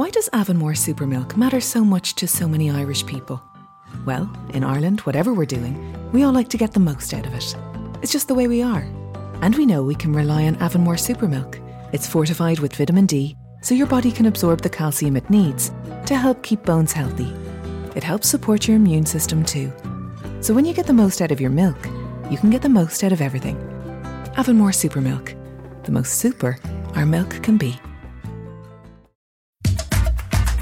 Why does Avonmore Supermilk matter so much to so many Irish people? Well, in Ireland, whatever we're doing, we all like to get the most out of it. It's just the way we are. And we know we can rely on Avonmore Supermilk. It's fortified with vitamin D, so your body can absorb the calcium it needs to help keep bones healthy. It helps support your immune system too. So when you get the most out of your milk, you can get the most out of everything. Avonmore Supermilk. The most super our milk can be.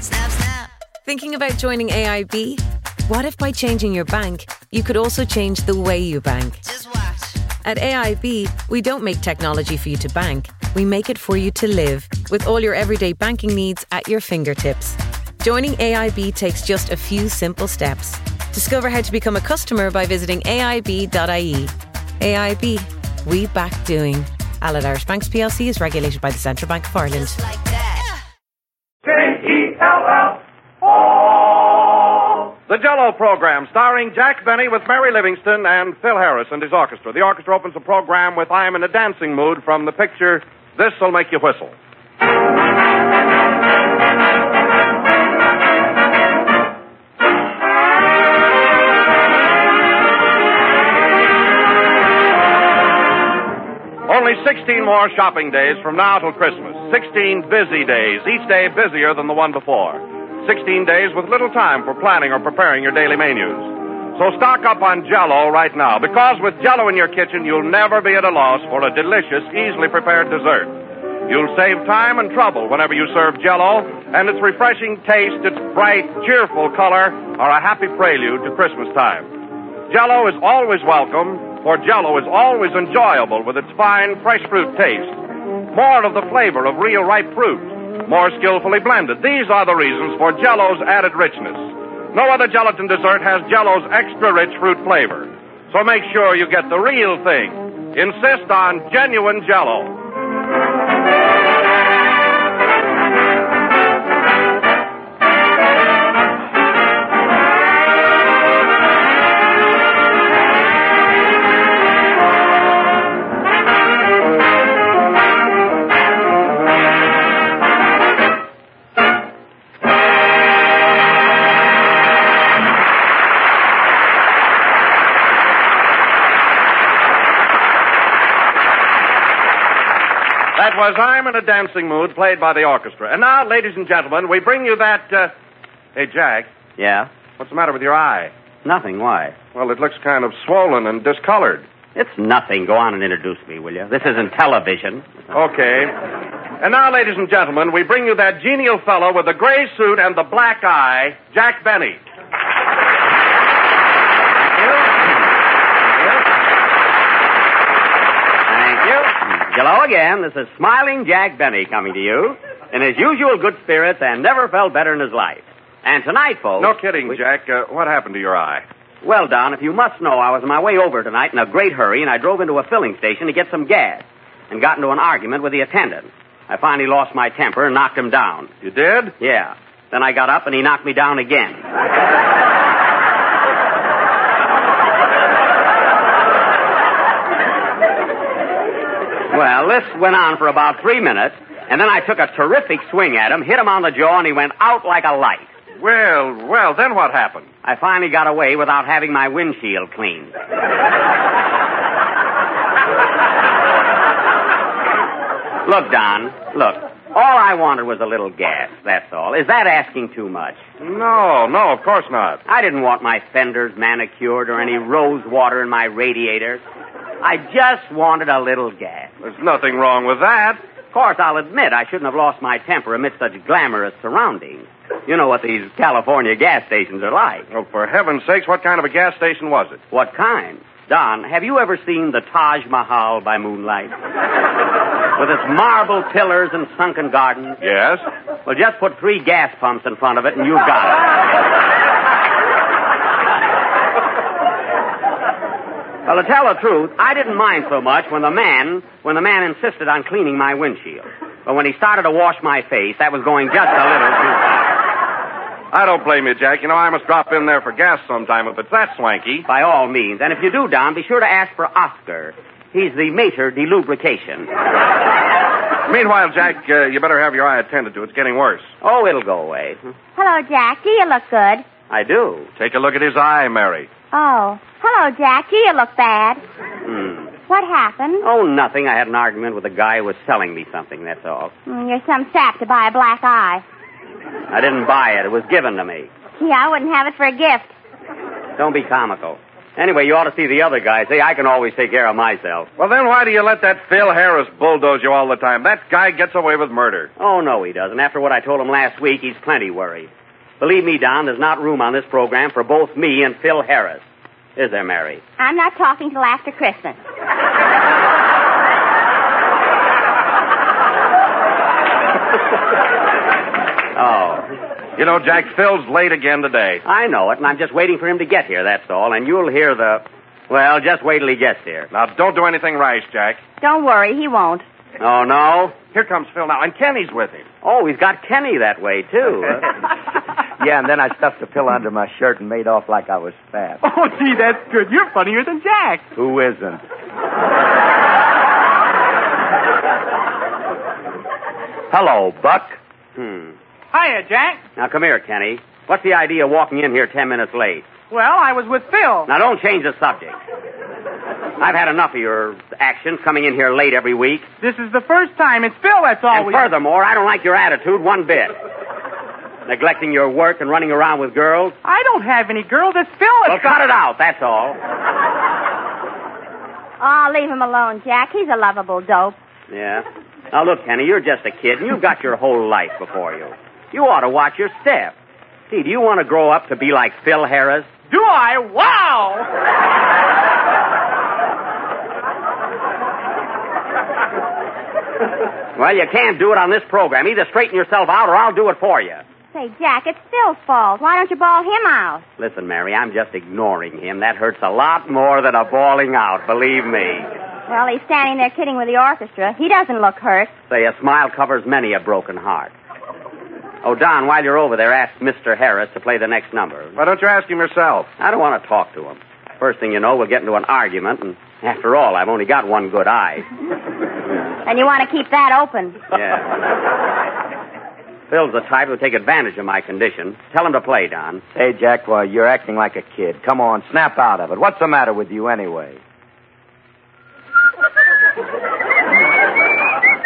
Snap, snap. Thinking about joining AIB? What if by changing your bank, you could also change the way you bank? Just watch. At AIB, we don't make technology for you to bank. We make it for you to live, with all your everyday banking needs at your fingertips. Joining AIB takes just a few simple steps. Discover how to become a customer by visiting AIB.ie. AIB, we back doing. Allied Irish Banks plc is regulated by the Central Bank of Ireland. Just like that. K-E-L-L-O. The Jell-O program, starring Jack Benny with Mary Livingston and Phil Harris and his orchestra. The orchestra opens the program with "I Am in a Dancing Mood" from the picture "This'll Make You Whistle." Only 16 more shopping days from now till Christmas. 16 busy days, each day busier than the one before. 16 days with little time for planning or preparing your daily menus. So stock up on Jell-O right now, because with Jell-O in your kitchen, you'll never be at a loss for a delicious, easily prepared dessert. You'll save time and trouble whenever you serve Jell-O, and its refreshing taste, its bright, cheerful color are a happy prelude to Christmas time. Jell-O is always welcome, for Jell-O is always enjoyable with its fine, fresh fruit taste. More of the flavor of real ripe fruit, more skillfully blended. These are the reasons for Jell-O's added richness. No other gelatin dessert has Jell-O's extra-rich fruit flavor. So make sure you get the real thing. Insist on genuine Jell-O. That was "I'm in a Dancing Mood," played by the orchestra. And now, ladies and gentlemen, we bring you that... Hey, Jack. Yeah? What's the matter with your eye? Nothing. Why? Well, it looks kind of swollen and discolored. It's nothing. Go on and introduce me, will you? This isn't television. Okay. And now, ladies and gentlemen, we bring you that genial fellow with the gray suit and the black eye, Jack Benny. Hello again. This is smiling Jack Benny coming to you in his usual good spirits and never felt better in his life. And tonight, folks... No kidding, Jack. What happened to your eye? Well, Don, if you must know, I was on my way over tonight in a great hurry, and I drove into a filling station to get some gas and got into an argument with the attendant. I finally lost my temper and knocked him down. You did? Yeah. Then I got up and he knocked me down again. Well, this went on for about 3 minutes, and then I took a terrific swing at him, hit him on the jaw, and he went out like a light. Well, then what happened? I finally got away without having my windshield cleaned. Look, Don, look. All I wanted was a little gas, that's all. Is that asking too much? No, of course not. I didn't want my fenders manicured or any rose water in my radiator. I just wanted a little gas. There's nothing wrong with that. Of course, I'll admit I shouldn't have lost my temper amidst such glamorous surroundings. You know what these California gas stations are like. Oh, for heaven's sakes, what kind of a gas station was it? What kind? Don, have you ever seen the Taj Mahal by moonlight? With its marble pillars and sunken gardens? Yes. Well, just put 3 gas pumps in front of it and you've got it. Well, to tell the truth, I didn't mind so much when the man insisted on cleaning my windshield. But when he started to wash my face, that was going just a little too far. I don't blame you, Jack. You know, I must drop in there for gas sometime if it's that swanky. By all means. And if you do, Don, be sure to ask for Oscar. He's the maître de lubrication. Meanwhile, Jack, you better have your eye attended to. It's getting worse. Oh, it'll go away. Hello, Jack. Do you look good? I do. Take a look at his eye, Mary. Oh. Hello, Jack. Do you look bad? What happened? Oh, nothing. I had an argument with a guy who was selling me something, that's all. You're some sap to buy a black eye. I didn't buy it. It was given to me. Gee, I wouldn't have it for a gift. Don't be comical. Anyway, you ought to see the other guy. Say, I can always take care of myself. Well, then why do you let that Phil Harris bulldoze you all the time? That guy gets away with murder. Oh, no, he doesn't. After what I told him last week, he's plenty worried. Believe me, Don, there's not room on this program for both me and Phil Harris. Is there, Mary? I'm not talking till after Christmas. Oh. You know, Jack, Phil's late again today. I know it, and I'm just waiting for him to get here, that's all. And you'll hear the... Well, just wait till he gets here. Now, don't do anything rash, Jack. Don't worry, he won't. Oh, no? Here comes Phil now, and Kenny's with him. Oh, he's got Kenny that way, too. Yeah, and then I stuffed a pill under my shirt and made off like I was fat. Oh, gee, that's good. You're funnier than Jack. Who isn't? Hello, Buck. Hiya, Jack. Now, come here, Kenny. What's the idea of walking in here 10 minutes late? Well, I was with Phil. Now, don't change the subject. I've had enough of your actions coming in here late every week. This is the first time. It's Phil that's all we... And furthermore, I don't like your attitude one bit. Neglecting your work and running around with girls. I don't have any girls. It's Phil that's... Well, cut it out, that's all. Oh, leave him alone, Jack. He's a lovable dope. Yeah. Now, look, Kenny, you're just a kid, and you've got your whole life before you. You ought to watch your step. See, do you want to grow up to be like Phil Harris? Do I? Wow! Well, you can't do it on this program. Either straighten yourself out or I'll do it for you. Say, Jack, it's Phil's fault. Why don't you bawl him out? Listen, Mary, I'm just ignoring him. That hurts a lot more than a bawling out, believe me. Well, he's standing there kidding with the orchestra. He doesn't look hurt. Say, a smile covers many a broken heart. Oh, Don, while you're over there, ask Mr. Harris to play the next number. Why don't you ask him yourself? I don't want to talk to him. First thing you know, we'll get into an argument, and after all, I've only got one good eye. And you want to keep that open. Yeah. Phil's the type who'll take advantage of my condition. Tell him to play, Don. Hey, Jack, well, you're acting like a kid. Come on, snap out of it. What's the matter with you anyway?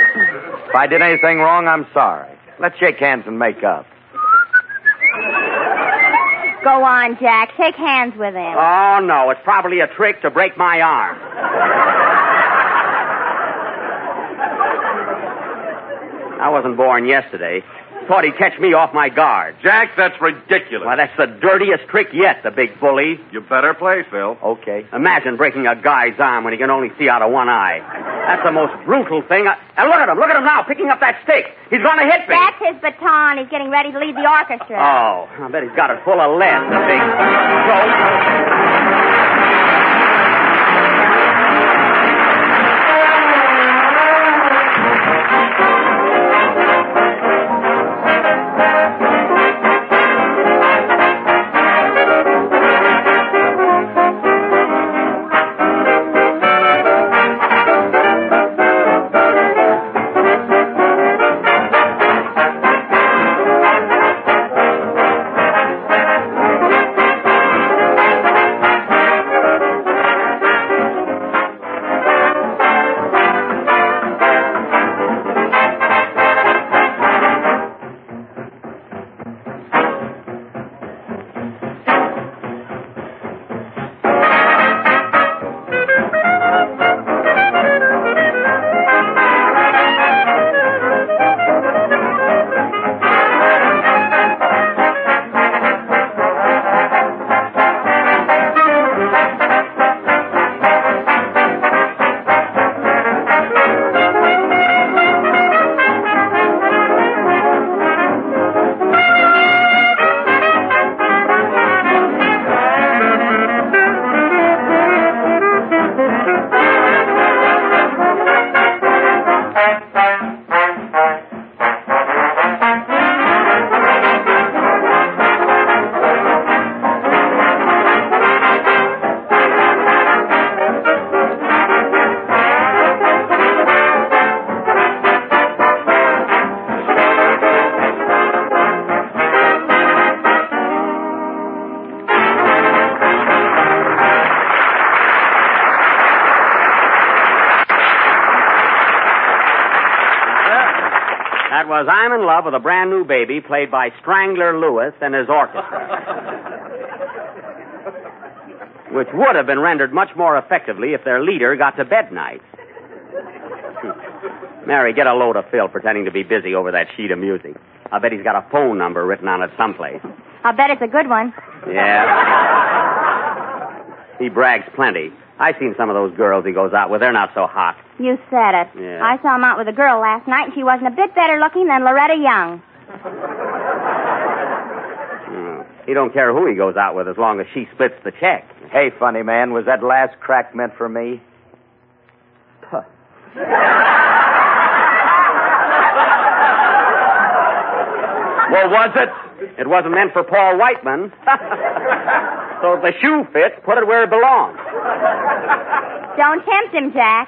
If I did anything wrong, I'm sorry. Let's shake hands and make up. Go on, Jack. Shake hands with him. Oh, no. It's probably a trick to break my arm. I wasn't born yesterday. Thought he'd catch me off my guard. Jack, that's ridiculous. Well, that's the dirtiest trick yet, the big bully. You better play, Phil. Okay. Imagine breaking a guy's arm when he can only see out of one eye. That's the most brutal thing. And look at him. Look at him now, picking up that stick. He's going to hit me. That's his baton. He's getting ready to lead the orchestra. Oh, I bet he's got it full of lead, the big goat. because I'm in love with a brand new baby played by Strangler Lewis and his orchestra. Which would have been rendered much more effectively if their leader got to bed nights. Mary, get a load of Phil pretending to be busy over that sheet of music. I bet he's got a phone number written on it someplace. I'll bet it's a good one. Yeah. He brags plenty. I've seen some of those girls he goes out with. They're not so hot. You said it. Yeah. I saw him out with a girl last night, and she wasn't a bit better looking than Loretta Young. He don't care who he goes out with as long as she splits the check. Hey, funny man, was that last crack meant for me? Well, was it? It wasn't meant for Paul Whiteman. So if the shoe fits, put it where it belongs. Don't tempt him, Jack.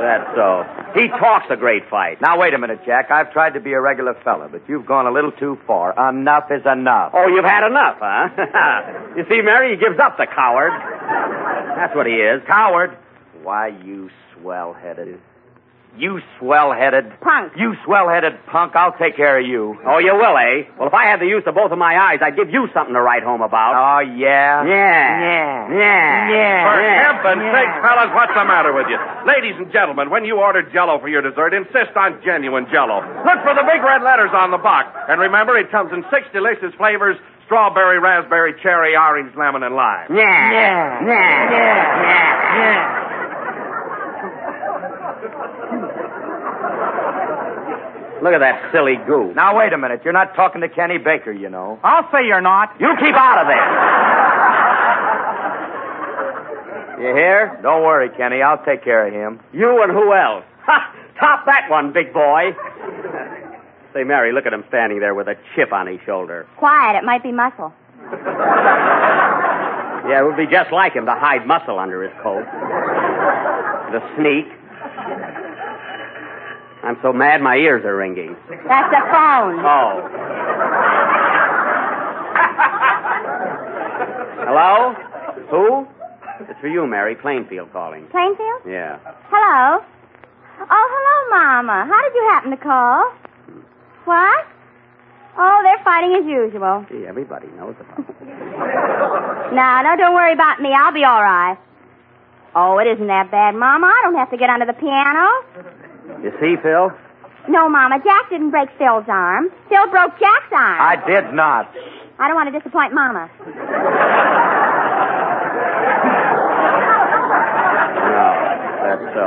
That's so. He talks a great fight. Now, wait a minute, Jack. I've tried to be a regular fella, but you've gone a little too far. Enough is enough. Oh, you've had enough, huh? You see, Mary, he gives up, the coward. That's what he is. Coward. Why, you swell-headed... You swell-headed... Punk. You swell-headed punk. I'll take care of you. Oh, you will, eh? Well, if I had the use of both of my eyes, I'd give you something to write home about. Oh, yeah? Yeah. For heaven's sake, fellas, what's the matter with you? Ladies and gentlemen, when you order Jell-O for your dessert, insist on genuine Jell-O. Look for the big red letters on the box. And remember, it comes in 6 delicious flavors... Strawberry, raspberry, cherry, orange, lemon, and lime. Yeah. Look at that silly goof. Now, wait a minute. You're not talking to Kenny Baker, you know. I'll say you're not. You keep out of there. You hear? Don't worry, Kenny. I'll take care of him. You and who else? Ha! Top that one, big boy. Say, Mary, look at him standing there with a chip on his shoulder. Quiet. It might be muscle. Yeah, it would be just like him to hide muscle under his coat. The sneak. I'm so mad my ears are ringing. That's the phone. Oh. Hello? Who? It's for you, Mary. Plainfield calling. Plainfield? Yeah. Hello? Oh, hello, Mama. How did you happen to call? What? Oh, they're fighting as usual. Gee, everybody knows about it. No, don't worry about me. I'll be all right. Oh, it isn't that bad, Mama. I don't have to get under the piano. You see, Phil? No, Mama. Jack didn't break Phil's arm. Phil broke Jack's arm. I did not. I don't want to disappoint Mama. No, that's so.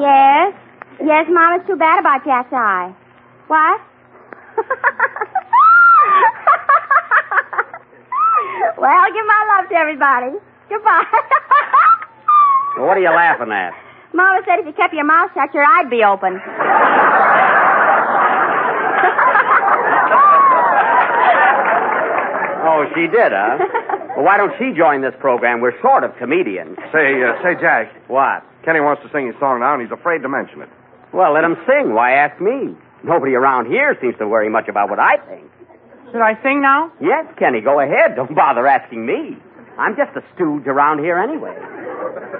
Yes? Yes, Mama, it's too bad about Jack's eye. What? Well, give my love to everybody. Goodbye. Well, what are you laughing at? Mama said if you kept your mouth shut, your eye'd be open. Oh, she did, huh? Well, why don't she join this program? We're short of comedians. Say, Jack. What? Kenny wants to sing his song now, and he's afraid to mention it. Well, let him sing. Why ask me? Nobody around here seems to worry much about what I think. Should I sing now? Yes, Kenny, go ahead. Don't bother asking me. I'm just a stooge around here anyway.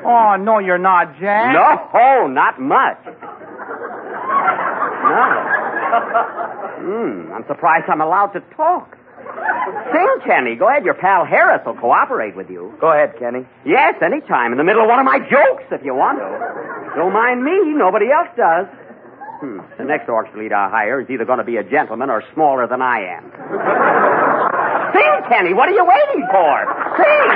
Oh, no, you're not, Jack. No, not much. No. I'm surprised I'm allowed to talk. Sing, Kenny. Go ahead. Your pal Harris will cooperate with you. Go ahead, Kenny. Yes, anytime. In the middle of one of my jokes, if you want to. Don't mind me. Nobody else does. The next orchestra leader I hire is either going to be a gentleman or smaller than I am. Sing, Kenny. What are you waiting for? Sing.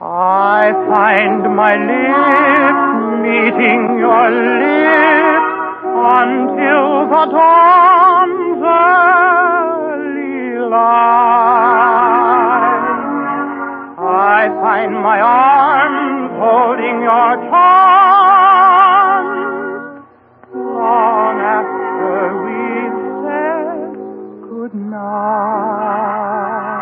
I find my lips meeting your lips until the dawn's early light. I find my arms holding your charms long after we've said goodnight.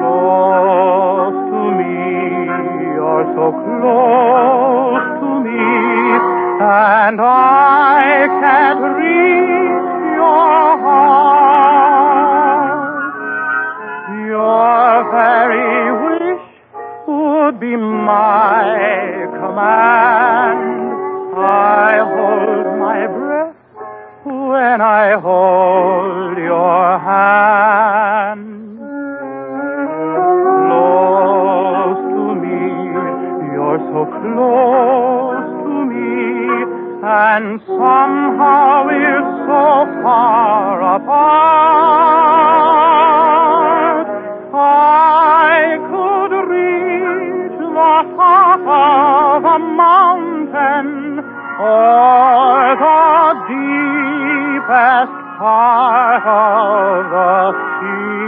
Close to me, you're so close to me. and I can't reach your heart. Your very wish would be my command. I hold my breath when I hold your hand. Close to me, and somehow we're so far apart. I could reach the top of a mountain or the deepest part of the sea.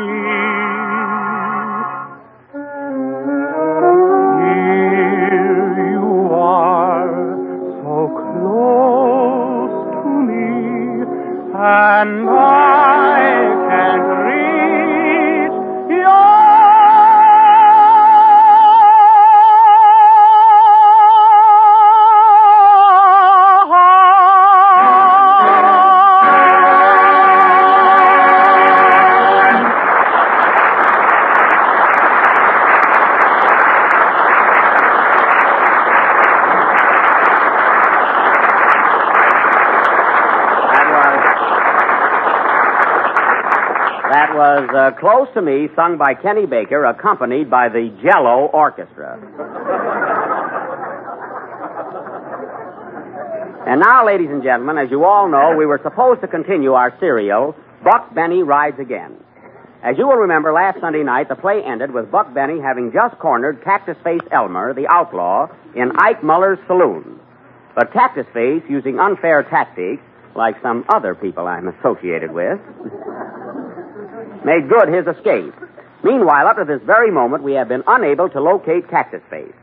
And I can't reach your Close to Me, sung by Kenny Baker, accompanied by the Jell-O Orchestra. And now, ladies and gentlemen, as you all know, we were supposed to continue our serial, Buck Benny Rides Again. As you will remember, last Sunday night, the play ended with Buck Benny having just cornered Cactus Face Elmer, the outlaw, in Ike Muller's saloon. But Cactus Face, using unfair tactics, like some other people I'm associated with, made good his escape. Meanwhile, up to this very moment, we have been unable to locate Cactus Face.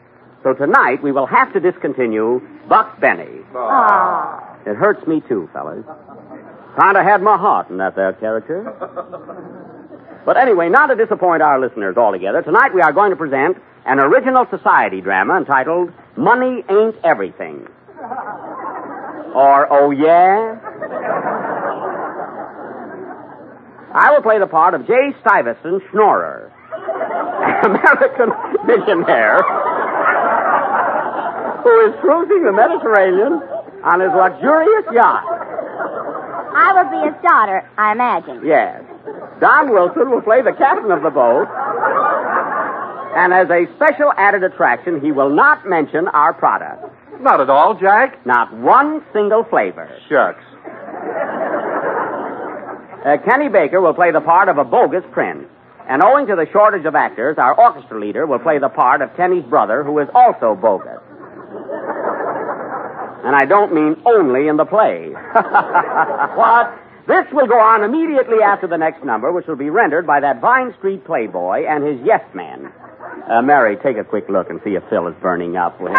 So tonight, we will have to discontinue Buck Benny. Aww. It hurts me too, fellas. Kinda had my heart in that there character. But anyway, not to disappoint our listeners altogether, tonight we are going to present an original society drama entitled Money Ain't Everything. Or, oh yeah? I will play the part of J. Stuyvesant Schnorrer, an American millionaire who is cruising the Mediterranean on his luxurious yacht. I will be his daughter, I imagine. Yes. Don Wilson will play the captain of the boat, and as a special added attraction, he will not mention our product. Not at all, Jack. Not one single flavor. Shucks. Kenny Baker will play the part of a bogus prince. And owing to the shortage of actors, our orchestra leader will play the part of Kenny's brother, who is also bogus. And I don't mean only in the play. What? This will go on immediately after the next number, which will be rendered by that Vine Street playboy and his yes man. Mary, take a quick look and see if Phil is burning up. Will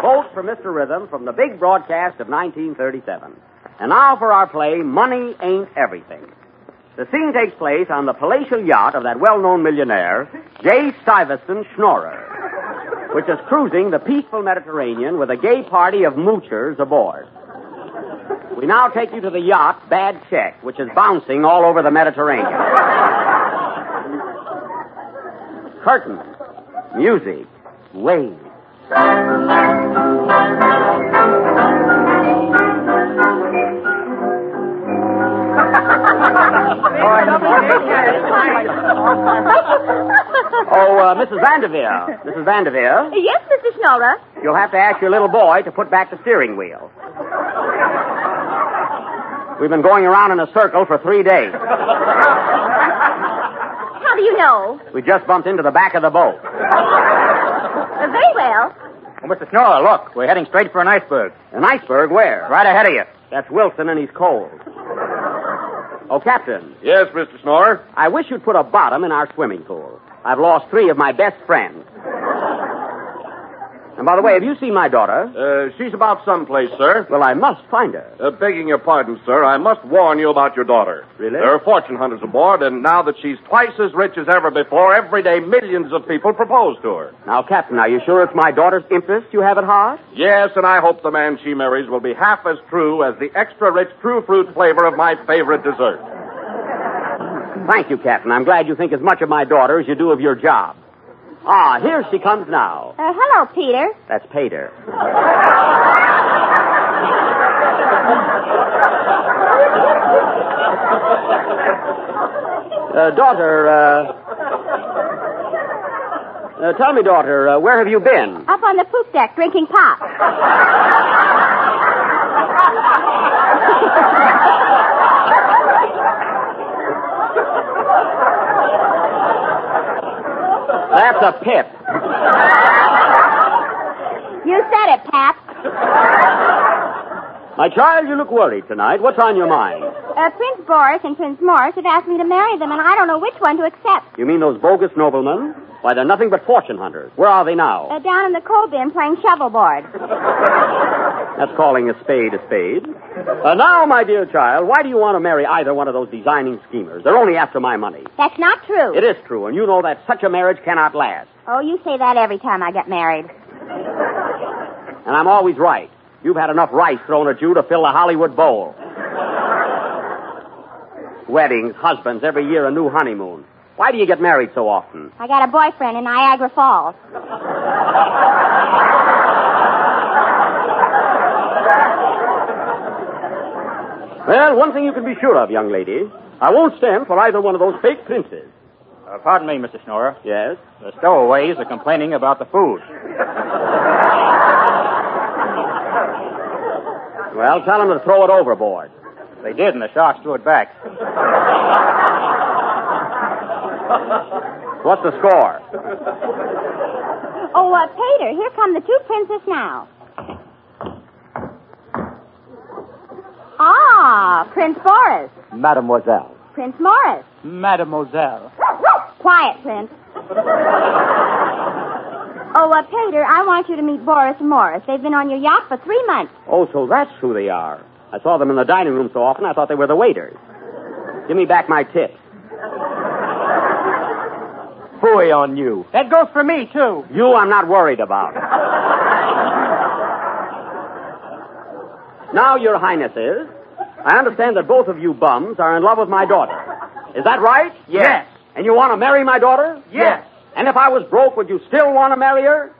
Vote for Mr. Rhythm from the big broadcast of 1937. And now for our play, Money Ain't Everything. The scene takes place on the palatial yacht of that well-known millionaire, J. Stuyvesant Schnorrer, which is cruising the peaceful Mediterranean with a gay party of moochers aboard. We now take you to the yacht, Bad Check, which is bouncing all over the Mediterranean. Curtain, music, waves. Mrs. Vanderveer. Mrs. Vanderveer? Yes, Mr. Schnorrer? You'll have to ask your little boy to put back the steering wheel. We've been going around in a circle for 3 days. How do you know? We just bumped into the back of the boat. Very well. Well, Mr. Schnorrer, look. We're heading straight for an iceberg. An iceberg where? Right ahead of you. That's Wilson, and he's cold. Oh, Captain. Yes, Mr. Schnorrer? I wish you'd put a bottom in our swimming pool. I've lost 3 of my best friends. And by the way, have you seen my daughter? She's about someplace, sir. Well, I must find her. Begging your pardon, sir, I must warn you about your daughter. Really? There are fortune hunters aboard, and now that she's twice as rich as ever before, every day millions of people propose to her. Now, Captain, are you sure it's my daughter's interest you have at heart? Yes, and I hope the man she marries will be half as true as the extra-rich true fruit flavor of my favorite dessert. Thank you, Captain. I'm glad you think as much of my daughter as you do of your job. Ah, here she comes now. Hello, Peter. That's Pater. Tell me, daughter, where have you been? Up on the poop deck drinking pop. That's a pip. You said it, Pap. My child, you look worried tonight. What's on your mind? Prince Boris and Prince Morris have asked me to marry them, and I don't know which one to accept. You mean those bogus noblemen? Why, they're nothing but fortune hunters. Where are they now? Down in the coal bin playing shovelboard. That's calling a spade a spade. Now, my dear child, why do you want to marry either one of those designing schemers? They're only after my money. That's not true. It is true, and you know that such a marriage cannot last. Oh, you say that every time I get married. And I'm always right. You've had enough rice thrown at you to fill the Hollywood bowl. Weddings, husbands, every year a new honeymoon. Why do you get married so often? I got a boyfriend in Niagara Falls. Well, one thing you can be sure of, young lady, I won't stand for either one of those fake princes. Pardon me, Mr. Schnorrer. Yes? The stowaways are complaining about the food. Well, tell them to throw it overboard. They did, and the sharks threw it back. What's the score? Oh, Pater, here come the 2 princes now. Ah, Prince Boris. Mademoiselle. Prince Morris. Mademoiselle. Quiet, Prince. Pater, I want you to meet Boris and Morris. They've been on your yacht for 3 months. Oh, so that's who they are. I saw them in the dining room so often, I thought they were the waiters. Give me back my tip. Fooey on you. That goes for me, too. You I'm not worried about. Now, your highnesses, I understand that both of you bums are in love with my daughter. Is that right? Yes. And you want to marry my daughter? Yes. And if I was broke, would you still want to marry her?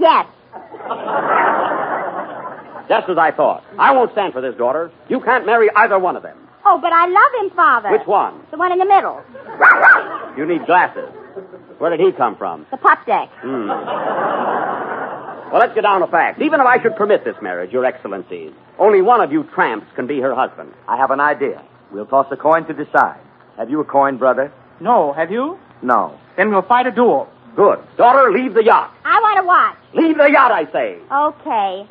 Yes. Just as I thought. I won't stand for this, daughter. You can't marry either one of them. Oh, but I love him, Father. Which one? The one in the middle. You need glasses. Where did he come from? The pop deck. Well, let's get down to facts. Even if I should permit this marriage, Your Excellencies, only one of you tramps can be her husband. I have an idea. We'll toss a coin to decide. Have you a coin, brother? No. Have you? No. Then we'll fight a duel. Good. Daughter, leave the yacht. I want to watch. Leave the yacht, I say. Okay.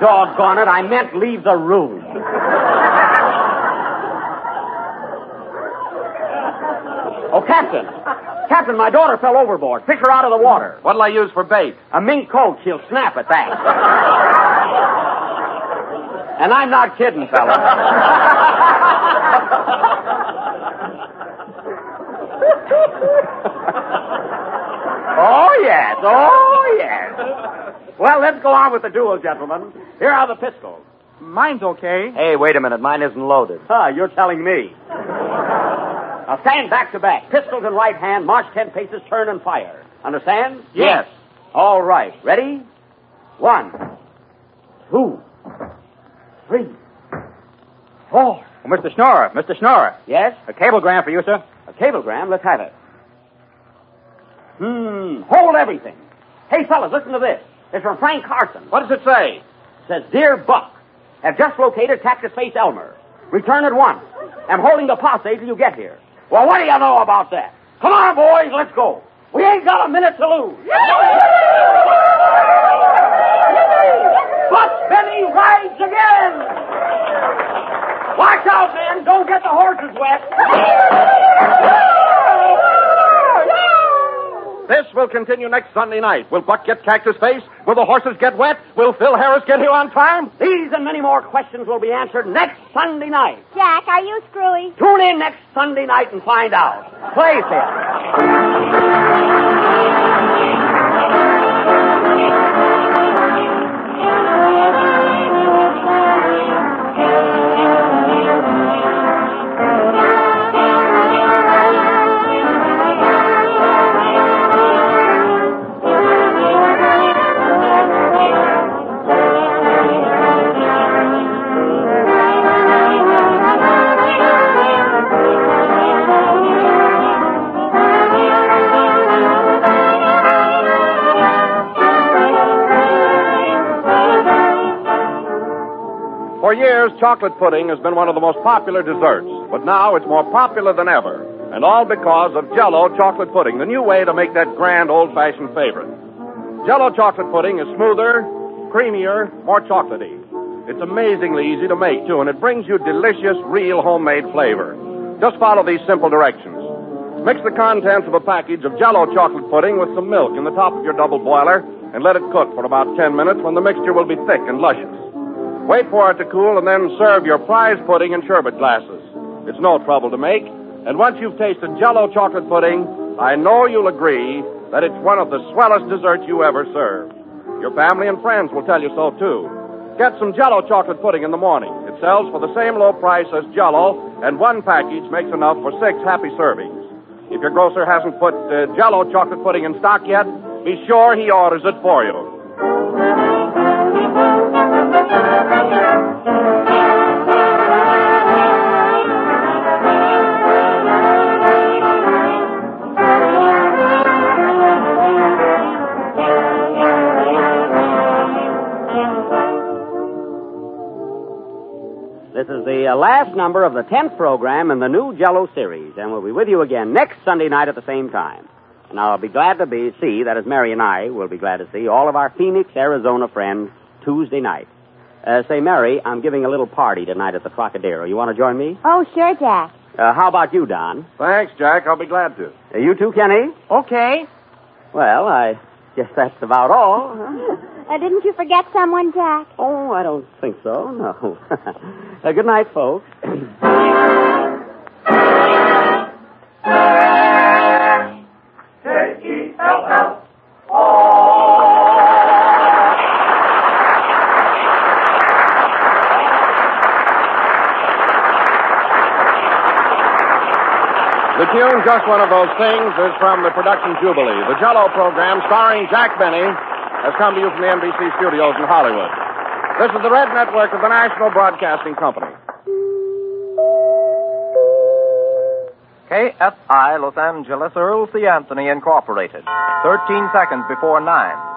Doggone it, I meant leave the room. Oh, Captain! Captain, my daughter fell overboard. Pick her out of the water. What'll I use for bait? A mink coat. She'll snap at that. And I'm not kidding, fella. Oh, yes. Oh, yes. Well, let's go on with the duel, gentlemen. Here are the pistols. Mine's okay. Hey, wait a minute. Mine isn't loaded. Ah, you're telling me. Now, stand back to back. Pistols in right hand. March 10 paces. Turn and fire. Understand? Yes. All right. Ready? 1, 2, 3, 4. Oh, Mr. Schnorrer. Mr. Schnorrer. Yes? A cablegram for you, sir. A cablegram? Let's have it. Hold everything. Hey, fellas, listen to this. It's from Frank Carson. What does it say? It says, Dear Buck, have just located Cactus Face Elmer. Return at once. I'm holding the posse till you get here. Well, what do you know about that? Come on, boys, let's go. We ain't got a minute to lose. Buck Benny rides again. Watch out, man. Don't get the horses wet. This will continue next Sunday night. Will Buck get Cactus Face? Will the horses get wet? Will Phil Harris get here on time? These and many more questions will be answered next Sunday night. Jack, are you screwy? Tune in next Sunday night and find out. Play, Phil. For years, chocolate pudding has been one of the most popular desserts, but now it's more popular than ever, and all because of Jell-O chocolate pudding, the new way to make that grand old-fashioned favorite. Jell-O chocolate pudding is smoother, creamier, more chocolatey. It's amazingly easy to make, too, and it brings you delicious, real homemade flavor. Just follow these simple directions. Mix the contents of a package of Jell-O chocolate pudding with some milk in the top of your double boiler and let it cook for about 10 minutes when the mixture will be thick and luscious. Wait for it to cool and then serve your prize pudding in sherbet glasses. It's no trouble to make. And once you've tasted Jell-O chocolate pudding, I know you'll agree that it's one of the swellest desserts you ever served. Your family and friends will tell you so, too. Get some Jell-O chocolate pudding in the morning. It sells for the same low price as Jell-O, and one package makes enough for 6 happy servings. If your grocer hasn't put Jell-O chocolate pudding in stock yet, be sure he orders it for you. This is the last number of the 10th program in the new Jell-O series, and we'll be with you again next Sunday night at the same time. And I'll be glad to see, that is, Mary and I will be glad to see, all of our Phoenix, Arizona friends Tuesday night. Say, Mary, I'm giving a little party tonight at the Crocodile. You want to join me? Oh, sure, Jack. How about you, Don? Thanks, Jack. I'll be glad to. You too, Kenny? Okay. Well, I guess that's about all. Huh? Didn't you forget someone, Jack? Oh, I don't think so, no. Good night, folks. K-E-L-L-O. The tune, Just One of Those Things, is from the production Jubilee. The Jell-O program, starring Jack Benny, has come to you from the NBC studios in Hollywood. This is the Red Network of the National Broadcasting Company. KFI, Los Angeles, Earl C. Anthony, Incorporated. 13 seconds before 9.